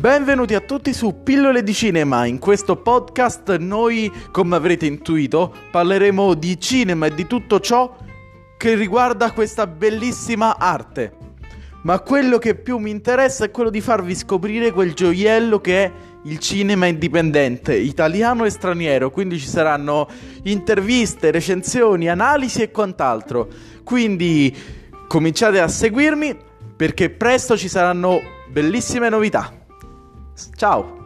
Benvenuti a tutti su Pillole di Cinema. In questo podcast noi, come avrete intuito, parleremo di cinema e di tutto ciò che riguarda questa bellissima arte. Ma quello che più mi interessa è quello di farvi scoprire quel gioiello che è il cinema indipendente, italiano e straniero, quindi ci saranno interviste, recensioni, analisi e quant'altro. Quindi cominciate a seguirmi perché presto ci saranno bellissime novità. Ciao!